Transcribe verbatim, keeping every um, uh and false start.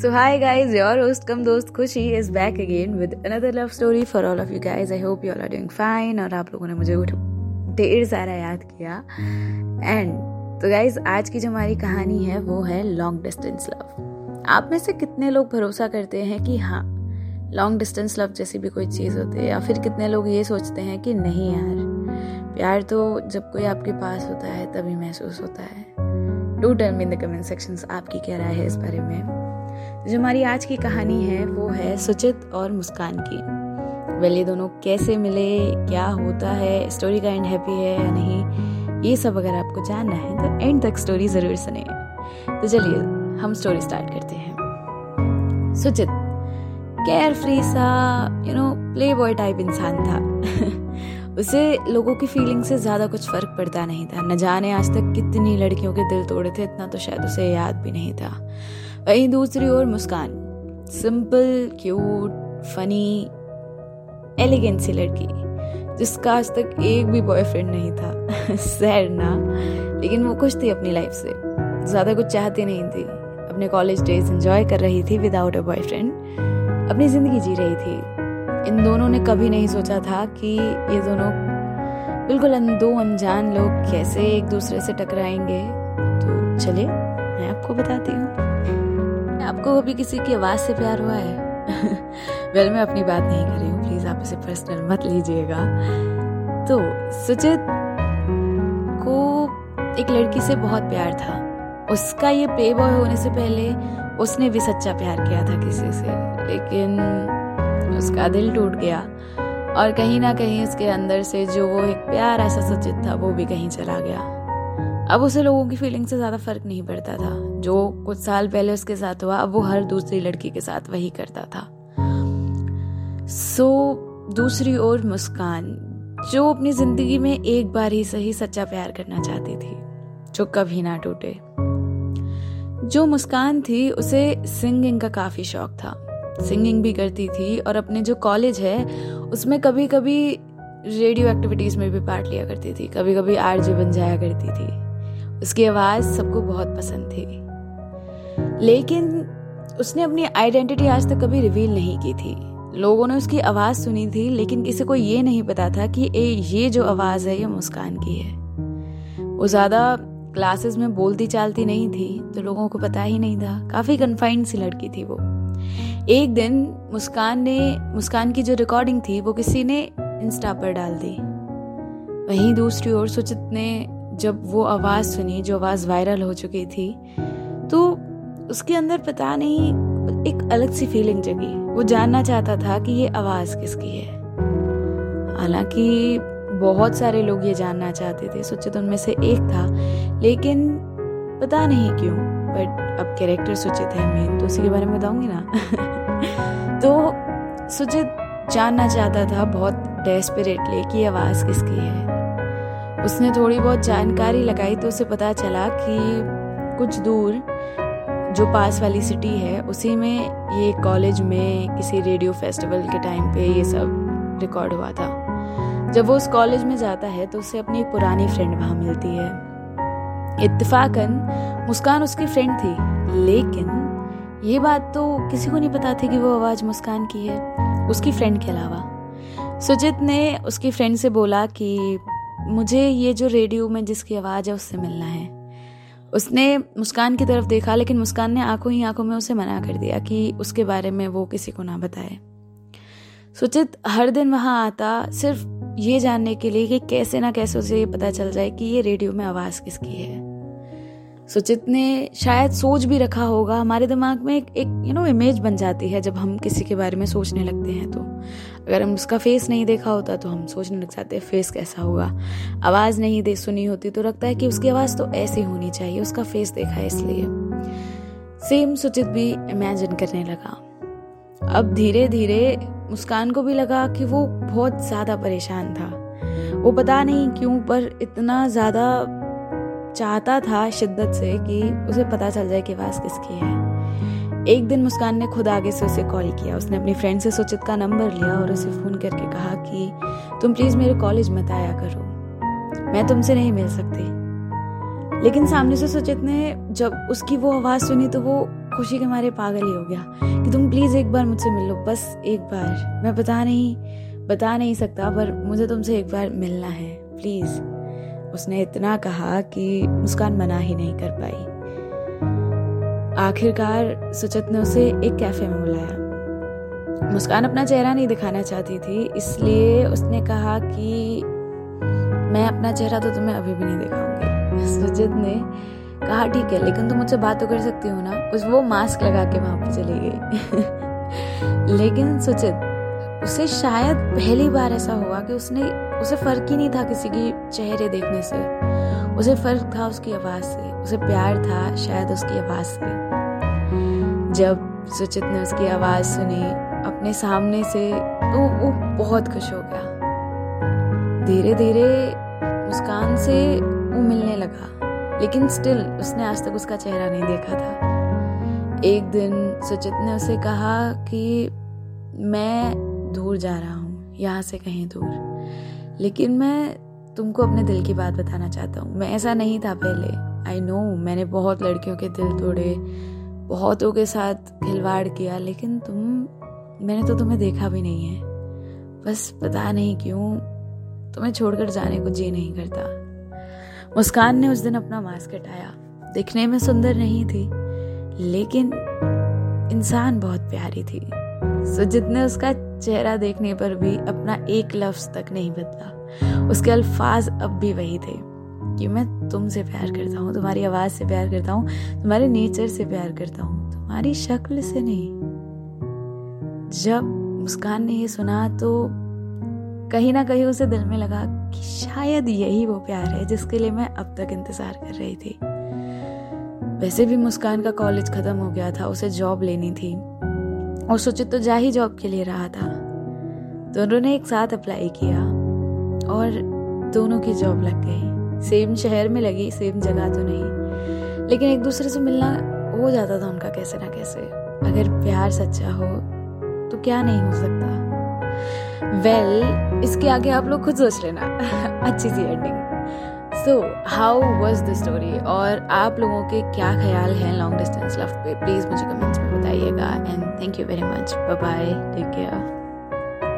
So hi guys, your host cum दोस्त खुशी is back again with another love story for all of you guys. I hope you all are doing fine. और आप लोगों ने मुझे ढेर सारा याद किया. And तो guys, आज की जो हमारी कहानी है वो है long distance love. आप में से कितने लोग भरोसा करते हैं कि हाँ लॉन्ग डिस्टेंस लव जैसी भी कोई चीज़ होती है, या फिर कितने लोग ये सोचते हैं कि नहीं यार, प्यार तो जब कोई आपके पास होता है तभी महसूस होता है. Do tell me in the comment sections आपकी क्या राय है इस बारे में. जो हमारी आज की कहानी है वो है सुचित और मुस्कान की. वेल, ये दोनों कैसे मिले, क्या होता है, स्टोरी का एंड हैप्पी है या नहीं, ये सब अगर आपको जानना है तो एंड तक स्टोरी ज़रूर सुने. तो चलिए हम स्टोरी स्टार्ट करते हैं. सुचित केयर फ्री सा, you know, playboy type इंसान था. उसे लोगों की फीलिंग से ज़्यादा कुछ फ़र्क पड़ता नहीं था. न जाने आज तक कितनी लड़कियों के दिल तोड़े थे, इतना तो शायद उसे याद भी नहीं था. वहीं दूसरी ओर Muskaan, simple, cute, funny, elegant सी लड़की जिसका आज तक एक भी बॉयफ्रेंड नहीं था. सैड ना, लेकिन वो खुश थी अपनी लाइफ से, ज़्यादा कुछ चाहती नहीं थी. अपने कॉलेज डेज एंजॉय कर रही थी विदाउट अ बॉयफ्रेंड, अपनी ज़िंदगी जी रही थी. इन दोनों ने कभी नहीं सोचा था कि ये दोनों बिल्कुल दो अनजान लोग कैसे एक दूसरे से टकराएंगे. तो चलिए मैं आपको बताती हूँ. आपको कभी किसी की आवाज़ से प्यार हुआ है? वेल, मैं अपनी बात नहीं कर रही हूँ, प्लीज़ आप इसे पर्सनल मत लीजिएगा. तो सुचित को एक लड़की से बहुत प्यार था. उसका ये प्ले बॉय होने से पहले उसने भी सच्चा प्यार किया था किसी से, लेकिन उसका दिल टूट गया और कहीं ना कहीं उसके अंदर से जो वो एक प्यार ऐसा सचित था वो भी कहीं चला गया. अब उसे लोगों की फीलिंग से ज़्यादा फर्क नहीं पड़ता था. जो कुछ साल पहले उसके साथ हुआ, अब वो हर दूसरी लड़की के साथ वही करता था. सो दूसरी ओर मुस्कान, जो अपनी ज़िंदगी में एक बार ही सही सच्चा प्यार करना चाहती थी, जो कभी ना टूटे. जो मुस्कान थी उसे सिंगिंग का काफ़ी शौक था, सिंगिंग भी करती थी और अपने जो कॉलेज है उसमें कभी कभी रेडियो एक्टिविटीज़ में भी पार्ट लिया करती थी, कभी कभी आरजे बन जाया करती थी. उसकी आवाज़ सबको बहुत पसंद थी, लेकिन उसने अपनी आइडेंटिटी आज तक कभी रिवील नहीं की थी. लोगों ने उसकी आवाज़ सुनी थी, लेकिन किसी को ये नहीं पता था कि ए, ये जो आवाज़ है ये मुस्कान की है. वो ज़्यादा क्लासेस में बोलती चालती नहीं थी, तो लोगों को पता ही नहीं था. काफ़ी कन्फाइंड सी लड़की थी वो. एक दिन मुस्कान ने मुस्कान की जो रिकॉर्डिंग थी वो किसी ने इंस्टा पर डाल दी. वहीं दूसरी ओर सुचित ने जब वो आवाज़ सुनी, जो आवाज़ वायरल हो चुकी थी, तो उसके अंदर पता नहीं एक अलग सी फीलिंग जगी. वो जानना चाहता था कि ये आवाज़ किसकी है. हालांकि बहुत सारे लोग ये जानना चाहते थे, सुचित उनमें से एक था, लेकिन पता नहीं क्यों, बट अब कैरेक्टर सुचित है मेन, तो उसी के बारे में बताऊंगी ना. तो सुचित जानना चाहता था बहुत डेस्परेटली कि आवाज़ किसकी है. उसने थोड़ी बहुत जानकारी लगाई तो उसे पता चला कि कुछ दूर जो पास वाली सिटी है उसी में ये कॉलेज में किसी रेडियो फेस्टिवल के टाइम पे ये सब रिकॉर्ड हुआ था. जब वो उस कॉलेज में जाता है तो उसे अपनी एक पुरानी फ्रेंड वहाँ मिलती है. इत्तेफाकन मुस्कान उसकी फ्रेंड थी, लेकिन ये बात तो किसी को नहीं पता थी कि वो आवाज़ मुस्कान की है, उसकी फ्रेंड के अलावा. सुचित ने उसकी फ्रेंड से बोला कि मुझे ये जो रेडियो में जिसकी आवाज़ है उससे मिलना है. उसने मुस्कान की तरफ देखा, लेकिन मुस्कान ने आंखों ही आंखों में उसे मना कर दिया कि उसके बारे में वो किसी को ना बताए. सुचित हर दिन वहाँ आता सिर्फ ये जानने के लिए कि कैसे ना कैसे उसे ये पता चल जाए कि ये रेडियो में आवाज़ किसकी है. सुचित ने शायद सोच भी रखा होगा. हमारे दिमाग में एक एक यू नो इमेज बन जाती है जब हम किसी के बारे में सोचने लगते हैं. तो अगर हम उसका फेस नहीं देखा होता तो हम सोचने लग जाते हैं फेस कैसा होगा. आवाज़ नहीं दे सुनी होती तो लगता है कि उसकी आवाज़ तो ऐसी होनी चाहिए, उसका फेस देखा है इसलिए. सेम सुचित भी इमेजिन करने लगा. अब धीरे धीरे मुस्कान को भी लगा कि वो बहुत ज़्यादा परेशान था. वो पता नहीं क्यों पर इतना ज़्यादा चाहता था शिद्दत से कि उसे पता चल जाए कि आवाज़ किसकी है. एक दिन मुस्कान ने खुद आगे से उसे कॉल किया. उसने अपनी फ्रेंड से सुचित का नंबर लिया और उसे फ़ोन करके कहा कि तुम प्लीज़ मेरे कॉलेज मत आया करो, मैं तुमसे नहीं मिल सकती. लेकिन सामने से सुचित ने जब उसकी वो आवाज़ सुनी तो वो खुशी के मारे पागल ही हो गया कि तुम प्लीज़ एक बार मुझसे मिल लो, बस एक बार। मैं पता नहीं बता नहीं सकता, पर मुझे तुमसे एक बार मिलना है, प्लीज़। उसने इतना कहा कि मुस्कान मना ही नहीं कर पाई। आखिरकार सुचित ने उसे एक कैफे में बुलाया। मुस्कान अपना चेहरा नहीं दिखाना चाहती थी, इसलिए उसने कहा कि मैं अपना चेहरा तो तुम्हें अभी भी नहीं दिखाऊंगी। सुचित ने कहा ठीक है, लेकिन तुम मुझसे बात तो कर सकती हो ना। उस वो मास्क लगा के वहां पे चली गई। लेकिन सुचित, उसे शायद पहली बार ऐसा हुआ कि उसने उसे फर्क ही नहीं था किसी की चेहरे देखने से। उसे फर्क था उसकी आवाज से, उसे प्यार था शायद उसकी आवाज से। जब सुचित ने उसकी आवाज सुनी अपने सामने से तो वो बहुत खुश हो गया। धीरे धीरे मुस्कान से वो मिलने लगा, लेकिन स्टिल उसने आज तक उसका चेहरा नहीं देखा था। एक दिन सुचित ने उसे कहा कि मैं दूर जा रहा हूँ, यहाँ से कहीं दूर, लेकिन मैं तुमको अपने दिल की बात बताना चाहता हूँ। मैं ऐसा नहीं था पहले, आई नो मैंने बहुत लड़कियों के दिल तोड़े, बहुतों के साथ खिलवाड़ किया, लेकिन तुम मैंने तो तुम्हें देखा भी नहीं है। बस पता नहीं क्यों तुम्हें छोड़कर जाने को जी नहीं करता। मुस्कान ने उस दिन अपना मास्क हटाया। दिखने में सुंदर नहीं थी, लेकिन इंसान बहुत प्यारी थी। सुजित ने उसका चेहरा देखने पर भी अपना एक लफ्ज तक नहीं बदला। उसके अल्फाज अब भी वही थे कि मैं तुमसे प्यार करता हूँ, तुम्हारी आवाज से प्यार करता हूँ, तुम्हारे नेचर से प्यार करता हूँ, तुम्हारी शक्ल से नहीं। जब मुस्कान ने ये सुना तो कहीं ना कहीं उसे दिल में लगा कि शायद यही वो प्यार है जिसके लिए मैं अब तक इंतजार कर रही थी। वैसे भी मुस्कान का कॉलेज खत्म हो गया था, उसे जॉब लेनी थी और सुचित तो जा ही जॉब के लिए रहा था। दोनों ने एक साथ अप्लाई किया और दोनों की जॉब लग गई। सेम शहर में लगी, सेम जगह तो नहीं, लेकिन एक दूसरे से मिलना हो जाता था उनका कैसे ना कैसे। अगर प्यार सच्चा हो तो क्या नहीं हो सकता। वेल well, इसके आगे आप लोग खुद सोच लेना। अच्छी सी ending. So how was the story, और आप लोगों के क्या ख्याल हैं लॉन्ग डिस्टेंस लव पे? प्लीज़ मुझे कमेंट्स में बताइएगा। Yeager, and thank you very much. Bye bye. Take care.